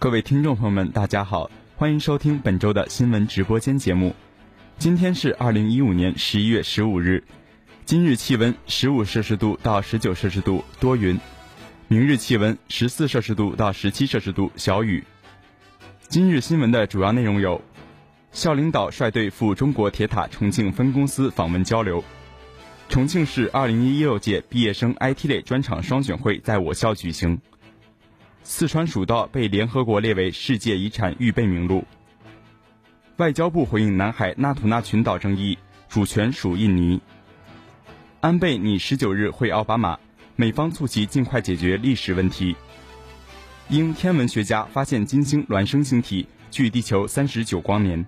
各位听众朋友们，大家好，欢迎收听本周的新闻直播间节目。今天是2015年11月15日，今日气温15摄氏度到19摄氏度，多云。明日气温14摄氏度到17摄氏度，小雨。今日新闻的主要内容有：校领导率队赴中国铁塔重庆分公司访问交流；重庆市2016届毕业生 IT 类专场双选会在我校举行；四川蜀道被联合国列为世界遗产预备名录；外交部回应南海纳图纳群岛争议，主权属印尼；安倍拟19日会奥巴马，美方促其尽快解决历史问题；英天文学家发现金星孪生星体距地球39光年。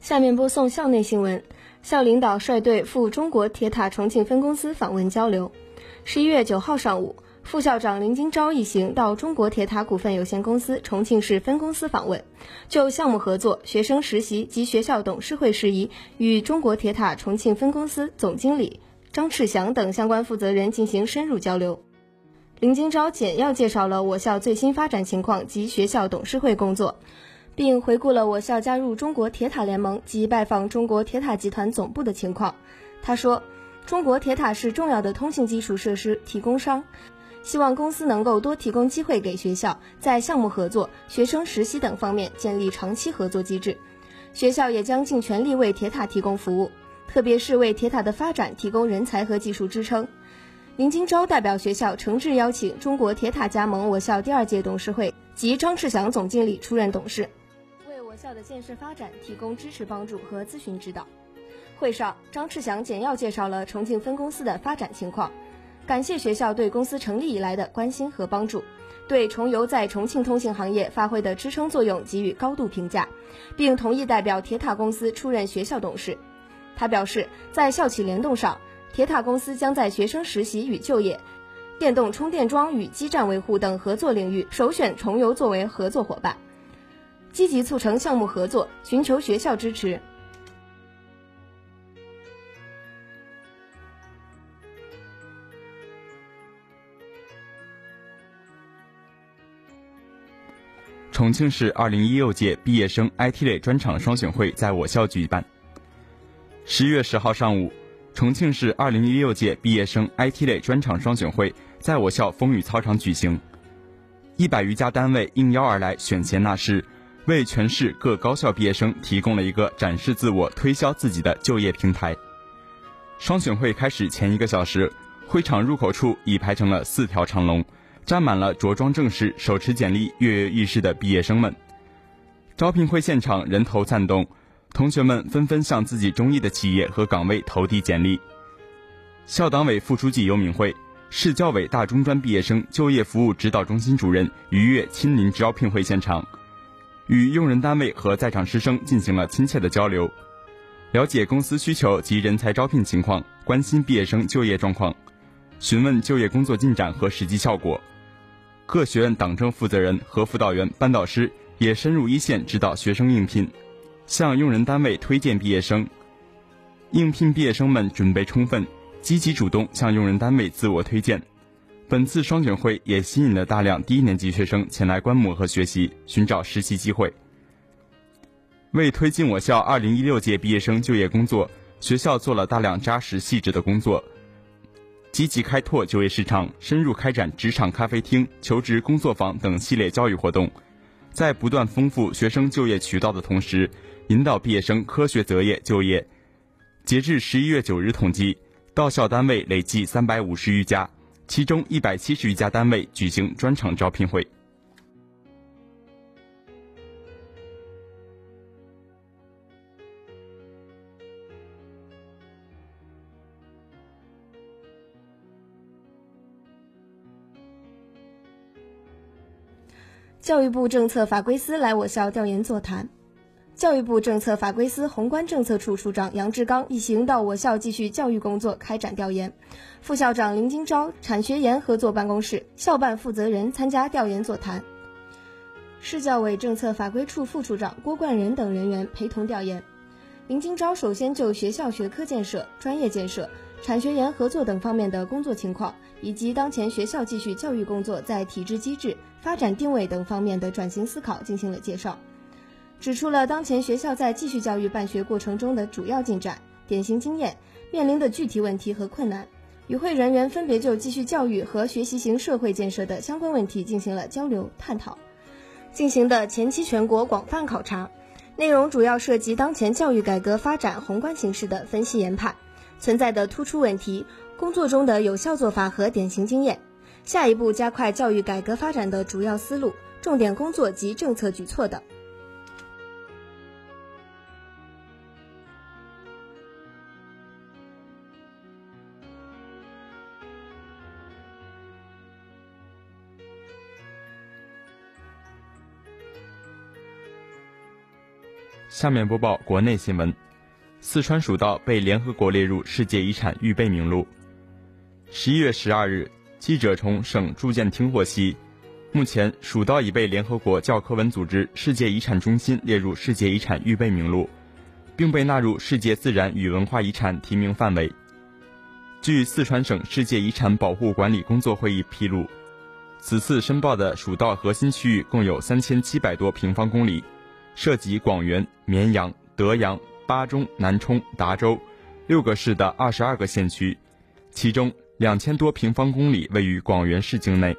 下面播送校内新闻。校领导率队赴中国铁塔重庆分公司访问交流。11月9号上午，副校长林金钊一行到中国铁塔股份有限公司重庆市分公司访问，就项目合作、学生实习及学校董事会事宜，与中国铁塔重庆分公司总经理张赤祥等相关负责人进行深入交流。林金钊简要介绍了我校最新发展情况及学校董事会工作，并回顾了我校加入中国铁塔联盟及拜访中国铁塔集团总部的情况。他说，中国铁塔是重要的通信基础设施提供商，希望公司能够多提供机会给学校，在项目合作、学生实习等方面建立长期合作机制。学校也将尽全力为铁塔提供服务，特别是为铁塔的发展提供人才和技术支撑。林金钊代表学校诚挚邀请中国铁塔加盟我校第2届董事会及张赤祥总经理出任董事，为我校的建设发展提供支持帮助和咨询指导。会上，张赤祥简要介绍了重庆分公司的发展情况，感谢学校对公司成立以来的关心和帮助，对重邮在重庆通信行业发挥的支撑作用给予高度评价，并同意代表铁塔公司出任学校董事。他表示，在校企联动上，铁塔公司将在学生实习与就业、电动充电桩与基站维护等合作领域首选重邮作为合作伙伴，积极促成项目合作，寻求学校支持。重庆市2016届毕业生 IT 类专场双选会在我校举办。11月10号上午，重庆市2016届毕业生 IT 类专场双选会在我校风雨操场举行，100余家单位应邀而来选贤纳士，为全市各高校毕业生提供了一个展示自我、推销自己的就业平台。双选会开始前1个小时，会场入口处已排成了4条长龙，站满了着装正式、手持简历跃跃欲试的毕业生们。招聘会现场人头攒动，同学们纷纷向自己中意的企业和岗位投递简历。校党委副书记尤敏慧、市教委大中专毕业生就业服务指导中心主任于越亲临招聘会现场，与用人单位和在场师生进行了亲切的交流，了解公司需求及人才招聘情况，关心毕业生就业状况，询问就业工作进展和实际效果。各学院党政负责人和辅导员、班导师也深入一线指导学生应聘，向用人单位推荐毕业生。应聘毕业生们准备充分，积极主动向用人单位自我推荐。本次双选会也吸引了大量低年级学生前来观摩和学习，寻找实习机会。为推进我校2016届毕业生就业工作，学校做了大量扎实细致的工作，积极开拓就业市场，深入开展职场咖啡厅、求职工作坊等系列教育活动，在不断丰富学生就业渠道的同时，引导毕业生科学择业就业。截至11月9日统计，到校单位累计350余家，其中170余家单位举行专场招聘会。教育部政策法规司来我校调研座谈。教育部政策法规司宏观政策处处长杨志刚一行到我校继续教育工作开展调研，副校长林金钊、产学研合作办公室、校办负责人参加调研座谈，市教委政策法规处副处长郭冠仁等人员陪同调研。林金钊首先就学校学科建设、专业建设、产学研合作等方面的工作情况，以及当前学校继续教育工作在体制机制、发展定位等方面的转型思考进行了介绍，指出了当前学校在继续教育办学过程中的主要进展、典型经验、面临的具体问题和困难。与会人员分别就继续教育和学习型社会建设的相关问题进行了交流探讨。进行的前期全国广泛考察，内容主要涉及当前教育改革发展宏观形势的分析研判，存在的突出问题，工作中的有效做法和典型经验，下一步加快教育改革发展的主要思路、重点工作及政策举措等。下面播报国内新闻。四川蜀道被联合国列入世界遗产预备名录。11月12日，记者从省住建厅获悉，目前蜀道已被联合国教科文组织世界遗产中心列入世界遗产预备名录，并被纳入世界自然与文化遗产提名范围。据四川省世界遗产保护管理工作会议披露，此次申报的蜀道核心区域共有3700多平方公里。涉及广元、绵阳、德阳、巴中、南充、达州6个市的22个县区，其中2000多平方公里位于广元市境内。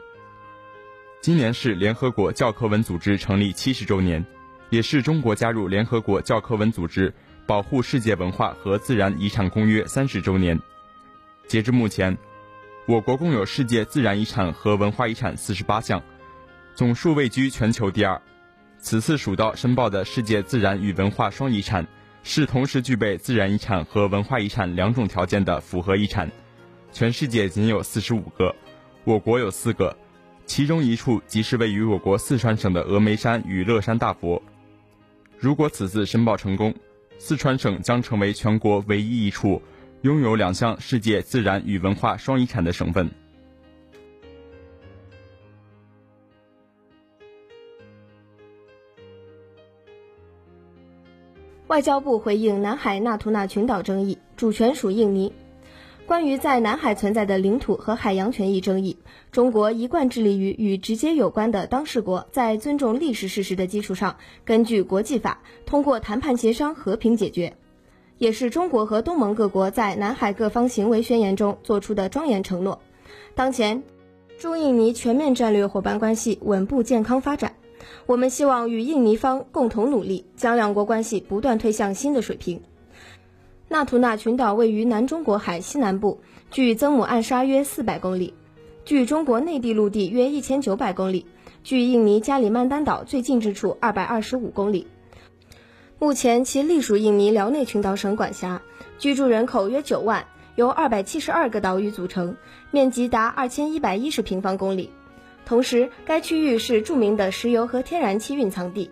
今年是联合国教科文组织成立70周年，也是中国加入联合国教科文组织保护世界文化和自然遗产公约30周年。截至目前，我国共有世界自然遗产和文化遗产48项，总数位居全球第二。此次蜀道申报的世界自然与文化双遗产，是同时具备自然遗产和文化遗产2种条件的符合遗产，全世界仅有45个，我国有4个，其中一处即是位于我国四川省的峨眉山与乐山大佛。如果此次申报成功，四川省将成为全国唯一一处拥有2项世界自然与文化双遗产的省份。外交部回应南海纳图纳群岛争议，主权属印尼。关于在南海存在的领土和海洋权益争议，中国一贯致力于与直接有关的当事国在尊重历史事实的基础上，根据国际法，通过谈判协商和平解决，也是中国和东盟各国在南海各方行为宣言中做出的庄严承诺。当前，中印尼全面战略伙伴关系稳步健康发展。我们希望与印尼方共同努力，将两国关系不断推向新的水平。纳图纳群岛位于南中国海西南部，距曾母暗沙约400公里，距中国内地陆地约1900公里，距印尼加里曼丹岛最近之处225公里。目前其隶属印尼辽内群岛省管辖，居住人口约9万，由272个岛屿组成，面积达2110平方公里。同时，该区域是著名的石油和天然气蕴藏地。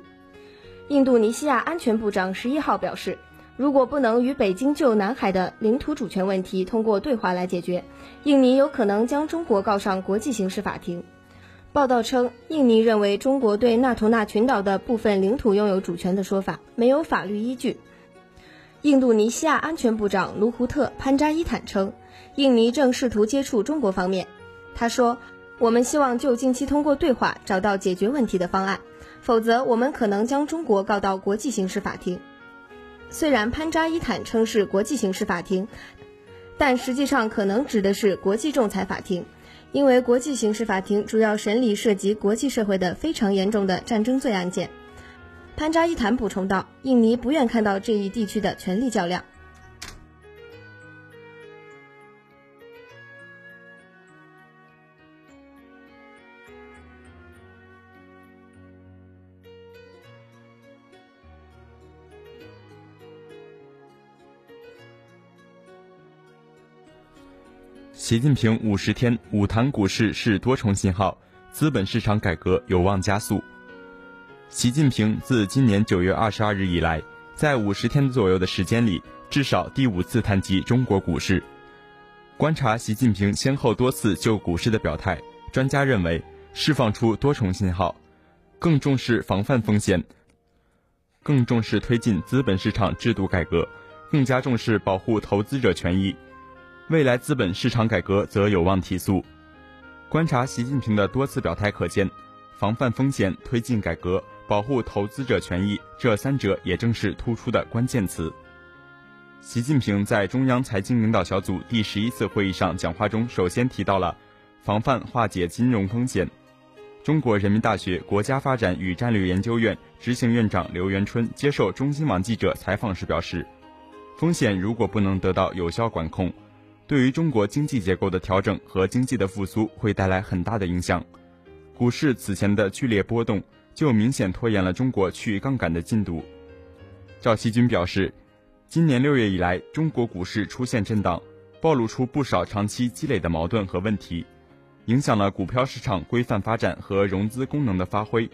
印度尼西亚安全部长11号表示，如果不能与北京就南海的领土主权问题通过对话来解决，印尼有可能将中国告上国际刑事法庭。报道称，印尼认为中国对纳图纳群岛的部分领土拥有主权的说法没有法律依据。印度尼西亚安全部长卢胡特·潘扎伊坦称，印尼正试图接触中国方面。他说，我们希望就近期通过对话找到解决问题的方案，否则我们可能将中国告到国际刑事法庭。虽然潘扎伊坦称是国际刑事法庭，但实际上可能指的是国际仲裁法庭，因为国际刑事法庭主要审理涉及国际社会的非常严重的战争罪案件。潘扎伊坦补充道，印尼不愿看到这一地区的权力较量。习近平50天五谈股市是多重信号，资本市场改革有望加速。习近平自今年9月22日以来，在50天左右的时间里，至少第5次谈及中国股市。观察习近平先后多次就股市的表态，专家认为释放出多重信号，更重视防范风险，更重视推进资本市场制度改革，更加重视保护投资者权益。未来资本市场改革则有望提速。观察习近平的多次表态可见，防范风险、推进改革、保护投资者权益，这三者也正是突出的关键词。习近平在中央财经领导小组第11次会议上讲话中，首先提到了防范化解金融风险。中国人民大学国家发展与战略研究院执行院长刘元春接受中新网记者采访时表示，风险如果不能得到有效管控，对于中国经济结构的调整和经济的复苏会带来很大的影响。股市此前的剧烈波动就明显拖延了中国去杠杆的进度。赵锡军表示，今年6月以来，中国股市出现震荡，暴露出不少长期积累的矛盾和问题，影响了股票市场规范发展和融资功能的发挥。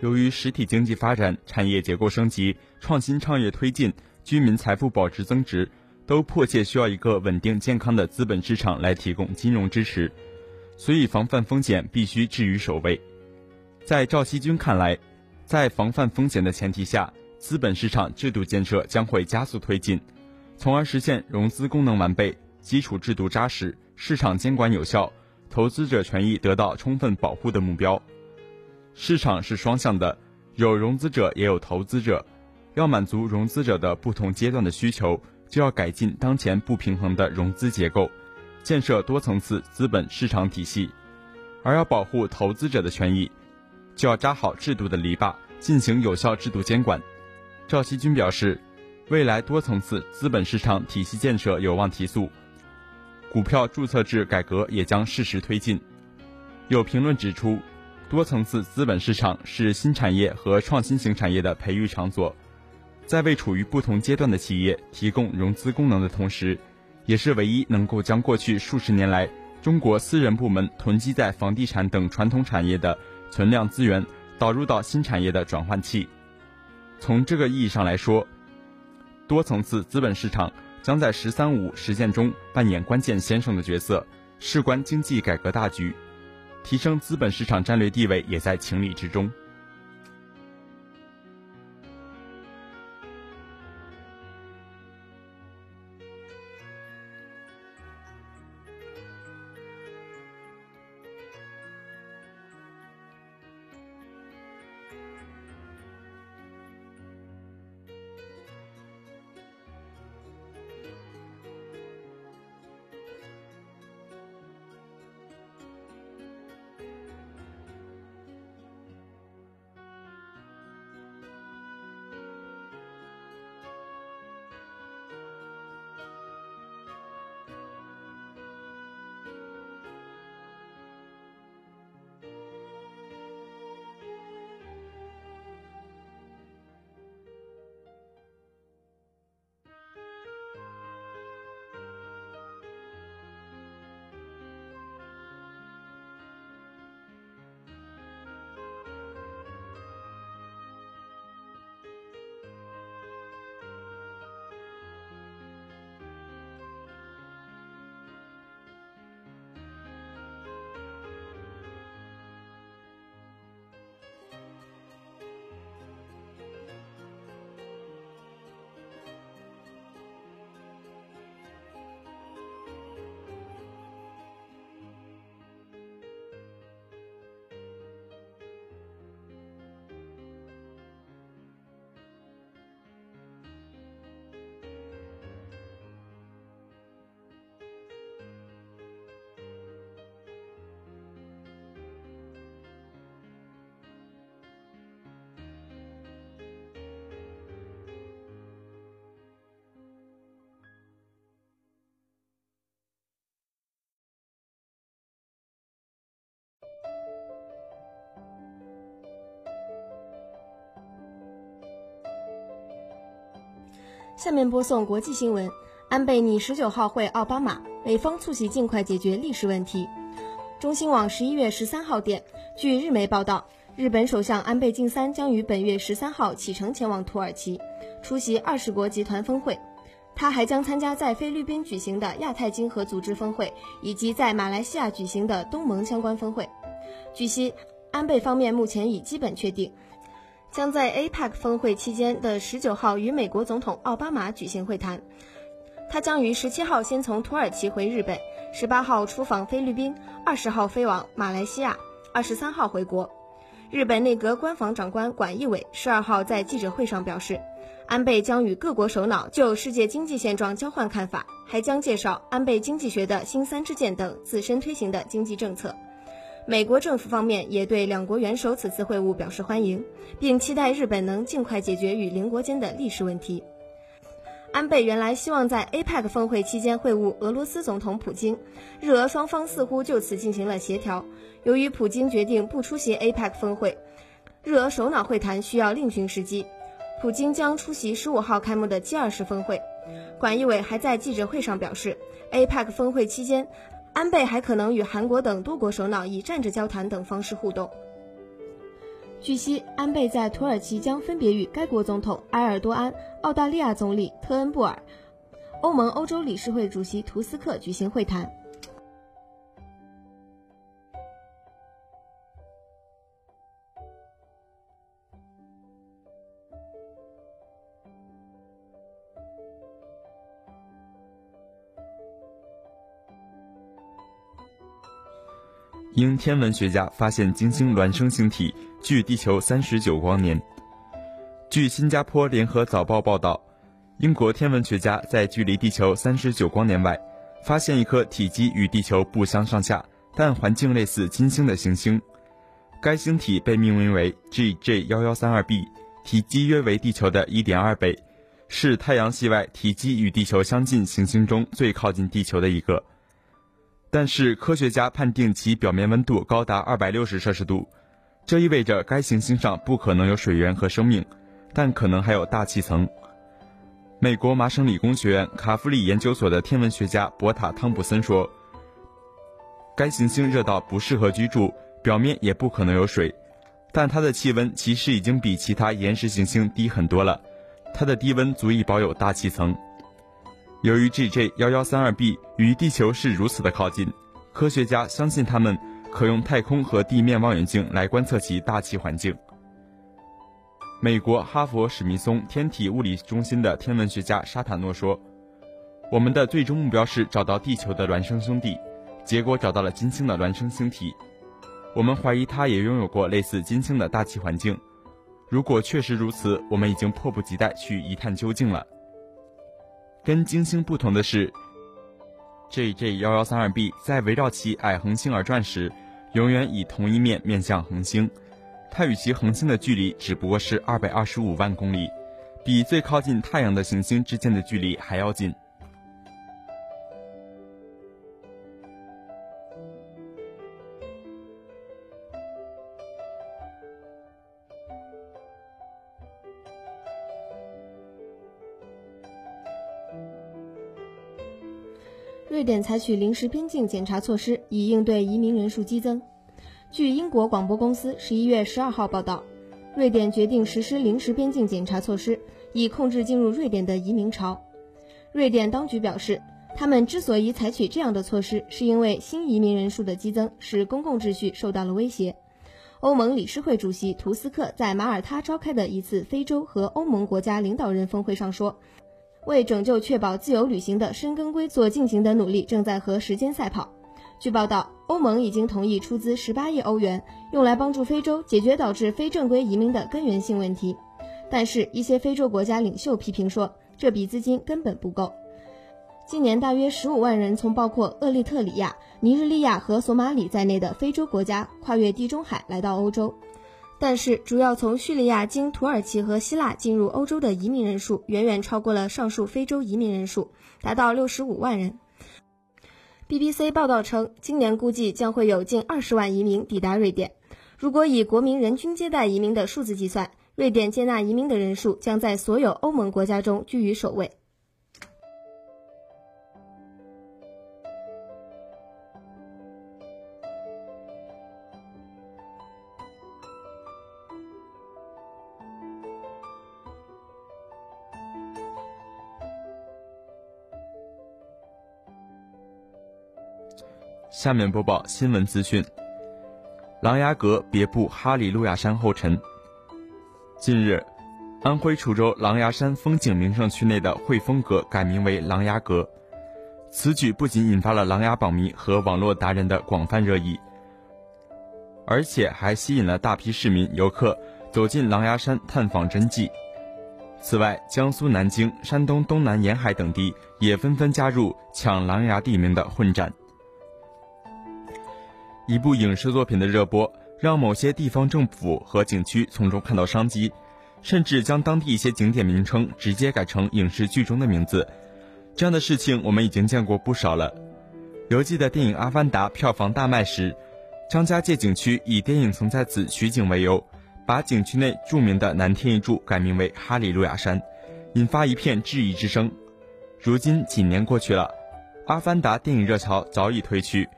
由于实体经济发展、产业结构升级、创新创业推进、居民财富保值增值，都迫切需要一个稳定健康的资本市场来提供金融支持，所以防范风险必须置于首位。在赵锡军看来，在防范风险的前提下，资本市场制度建设将会加速推进，从而实现融资功能完备、基础制度扎实、市场监管有效、投资者权益得到充分保护的目标。市场是双向的，有融资者也有投资者，要满足融资者的不同阶段的需求，就要改进当前不平衡的融资结构，建设多层次资本市场体系。而要保护投资者的权益，就要扎好制度的篱笆，进行有效制度监管。赵锡军表示，未来多层次资本市场体系建设有望提速，股票注册制改革也将适时推进。有评论指出，多层次资本市场是新产业和创新型产业的培育场所，在为处于不同阶段的企业提供融资功能的同时，也是唯一能够将过去数十年来中国私人部门囤积在房地产等传统产业的存量资源导入到新产业的转换器。从这个意义上来说，多层次资本市场将在“15实践中扮演关键先生的角色，事关经济改革大局，提升资本市场战略地位也在情理之中。下面播送国际新闻。安倍拟19号会奥巴马，美方促其尽快解决历史问题。中新网11月13号电，据日媒报道，日本首相安倍晋三将于本月13号启程前往土耳其，出席20国集团峰会。他还将参加在菲律宾举行的亚太经合组织峰会，以及在马来西亚举行的东盟相关峰会。据悉，安倍方面目前已基本确定，将在 APEC 峰会期间的19号与美国总统奥巴马举行会谈，他将于17号先从土耳其回日本，18号出访菲律宾，20号飞往马来西亚，23号回国。日本内阁官房长官管义伟12号在记者会上表示，安倍将与各国首脑就世界经济现状交换看法，还将介绍安倍经济学的新三支箭等自身推行的经济政策。美国政府方面也对两国元首此次会晤表示欢迎，并期待日本能尽快解决与邻国间的历史问题。安倍原来希望在 APEC 峰会期间会晤俄罗斯总统普京，日俄双方似乎就此进行了协调。由于普京决定不出席 APEC 峰会，日俄首脑会谈需要另寻时机。普京将出席15号开幕的 G20 峰会。管义伟还在记者会上表示， APEC 峰会期间，安倍还可能与韩国等多国首脑以站着交谈等方式互动。据悉，安倍在土耳其将分别与该国总统埃尔多安、澳大利亚总理特恩布尔、欧盟欧洲理事会主席图斯克举行会谈。英天文学家发现金星孪生星体，距地球39光年。据新加坡联合早报报道，英国天文学家在距离地球39光年外，发现一颗体积与地球不相上下，但环境类似金星的行星。该星体被命名为 GJ1132B， 体积约为地球的 1.2 倍，是太阳系外体积与地球相近行星中最靠近地球的一个。但是科学家判定其表面温度高达260摄氏度，这意味着该行星上不可能有水源和生命，但可能还有大气层。美国麻省理工学院卡夫里研究所的天文学家博塔·汤普森说，该行星热到不适合居住，表面也不可能有水，但它的气温其实已经比其他岩石行星低很多了，它的低温足以保有大气层。由于 GJ1132b 与地球是如此的靠近，科学家相信它们可用太空和地面望远镜来观测其大气环境。美国哈佛史密松天体物理中心的天文学家沙塔诺说，我们的最终目标是找到地球的孪生兄弟，结果找到了金星的孪生星体。我们怀疑它也拥有过类似金星的大气环境。如果确实如此，我们已经迫不及待去一探究竟了。跟金星不同的是， GJ1132b 在围绕其矮恒星而转时，永远以同一面面向恒星，它与其恒星的距离只不过是225万公里，比最靠近太阳的行星之间的距离还要近。瑞典采取临时边境检查措施，以应对移民人数激增。据英国广播公司11月12号报道，瑞典决定实施临时边境检查措施，以控制进入瑞典的移民潮。瑞典当局表示，他们之所以采取这样的措施，是因为新移民人数的激增使公共秩序受到了威胁。欧盟理事会主席图斯克在马耳他召开的一次非洲和欧盟国家领导人峰会上说，为拯救确保自由旅行的申根归所进行的努力正在和时间赛跑。据报道，欧盟已经同意出资18亿欧元，用来帮助非洲解决导致非正规移民的根源性问题。但是，一些非洲国家领袖批评说，这笔资金根本不够。今年大约15万人从包括厄立特里亚、尼日利亚和索马里在内的非洲国家跨越地中海来到欧洲。但是，主要从叙利亚经土耳其和希腊进入欧洲的移民人数远远超过了上述非洲移民人数，达到65万人。BBC 报道称，今年估计将会有近20万移民抵达瑞典。如果以国民人均接待移民的数字计算，瑞典接纳移民的人数将在所有欧盟国家中居于首位。下面播报新闻资讯。琅琊阁别步哈里路亚山后尘。近日，安徽滁州狼牙山风景名胜区内的汇丰阁改名为狼牙阁。此举不仅引发了狼牙榜迷和网络达人的广泛热议，而且还吸引了大批市民游客走进狼牙山探访真迹。此外，江苏南京、山东东南沿海等地也纷纷加入抢狼牙地名的混战。一部影视作品的热播，让某些地方政府和景区从中看到商机，甚至将当地一些景点名称直接改成影视剧中的名字。这样的事情我们已经见过不少了。犹记得电影《阿凡达》票房大卖时，张家界景区以电影曾在此取景为由，把景区内著名的南天一柱改名为哈利路亚山，引发一片质疑之声。如今几年过去了，阿凡达电影热潮早已退去，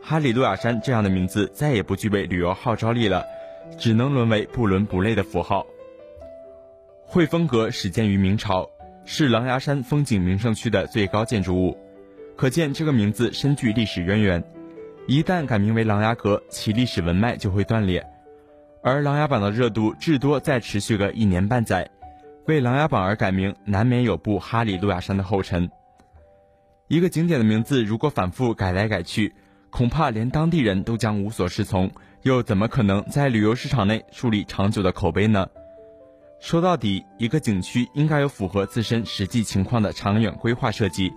哈利路亚山这样的名字再也不具备旅游号召力了，只能沦为不伦不类的符号。汇丰阁始建于明朝，是狼牙山风景名胜区的最高建筑物，可见这个名字深具历史渊源。一旦改名为狼牙阁，其历史文脉就会断裂。而狼牙榜的热度至多再持续个1年半载，为狼牙榜而改名，难免有步哈利路亚山的后尘。一个景点的名字如果反复改来改去，恐怕连当地人都将无所适从，又怎么可能在旅游市场内树立长久的口碑呢？说到底，一个景区应该有符合自身实际情况的长远规划设计。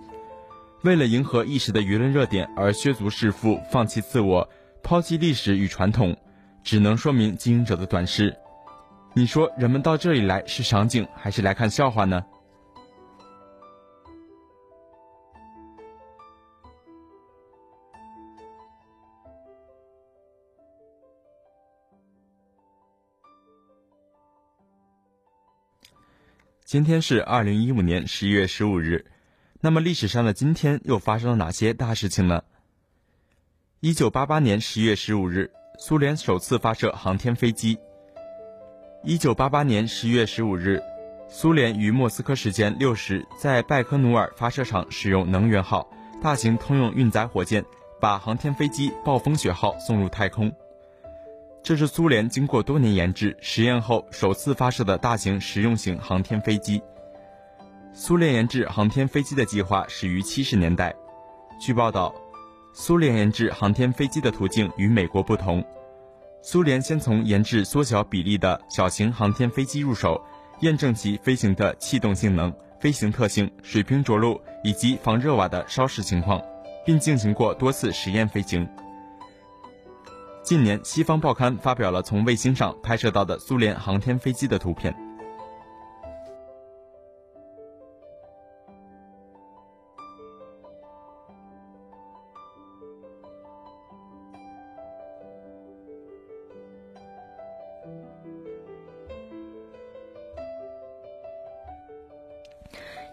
为了迎合一时的舆论热点而削足适负，放弃自我，抛弃历史与传统，只能说明经营者的短视。你说人们到这里来是赏景还是来看笑话呢？今天是2015年11月15日，那么历史上的今天又发生了哪些大事情呢？1988年11月15日苏联首次发射航天飞机。1988年11月15日，苏联于莫斯科时间6时在拜科努尔发射场使用能源号大型通用运载火箭，把航天飞机暴风雪号送入太空。这是苏联经过多年研制实验后首次发射的大型实用型航天飞机。苏联研制航天飞机的计划始于70年代。据报道，苏联研制航天飞机的途径与美国不同，苏联先从研制缩小比例的小型航天飞机入手，验证其飞行的气动性能、飞行特性、水平着陆以及防热瓦的烧蚀情况，并进行过多次实验飞行。近年西方报刊发表了从卫星上拍摄到的苏联航天飞机的图片。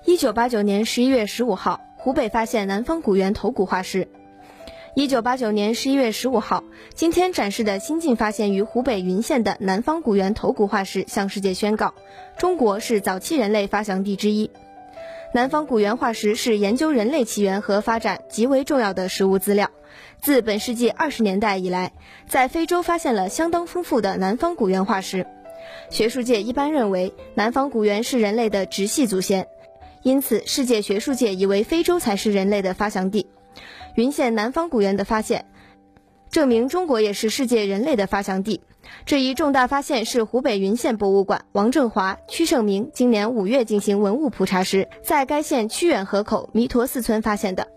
1989年11月15号，湖北发现南方古猿头骨化石。1989年11月15号，今天展示的新近发现于湖北云县的南方古猿头骨化石向世界宣告，中国是早期人类发祥地之一。南方古猿化石是研究人类起源和发展极为重要的实物资料。自本世纪20年代以来，在非洲发现了相当丰富的南方古猿化石。学术界一般认为，南方古猿是人类的直系祖先。因此，世界学术界以为非洲才是人类的发祥地。云县南方古猿的发现，证明中国也是世界人类的发祥地。这一重大发现是湖北云县博物馆王振华、屈胜明今年5月进行文物普查时，在该县屈远河口弥陀寺村发现的。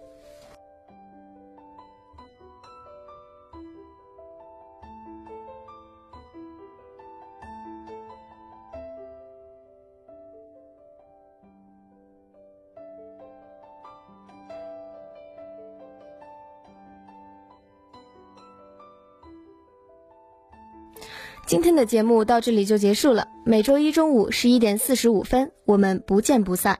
今天的节目到这里就结束了，每周一中午11点45分，我们不见不散。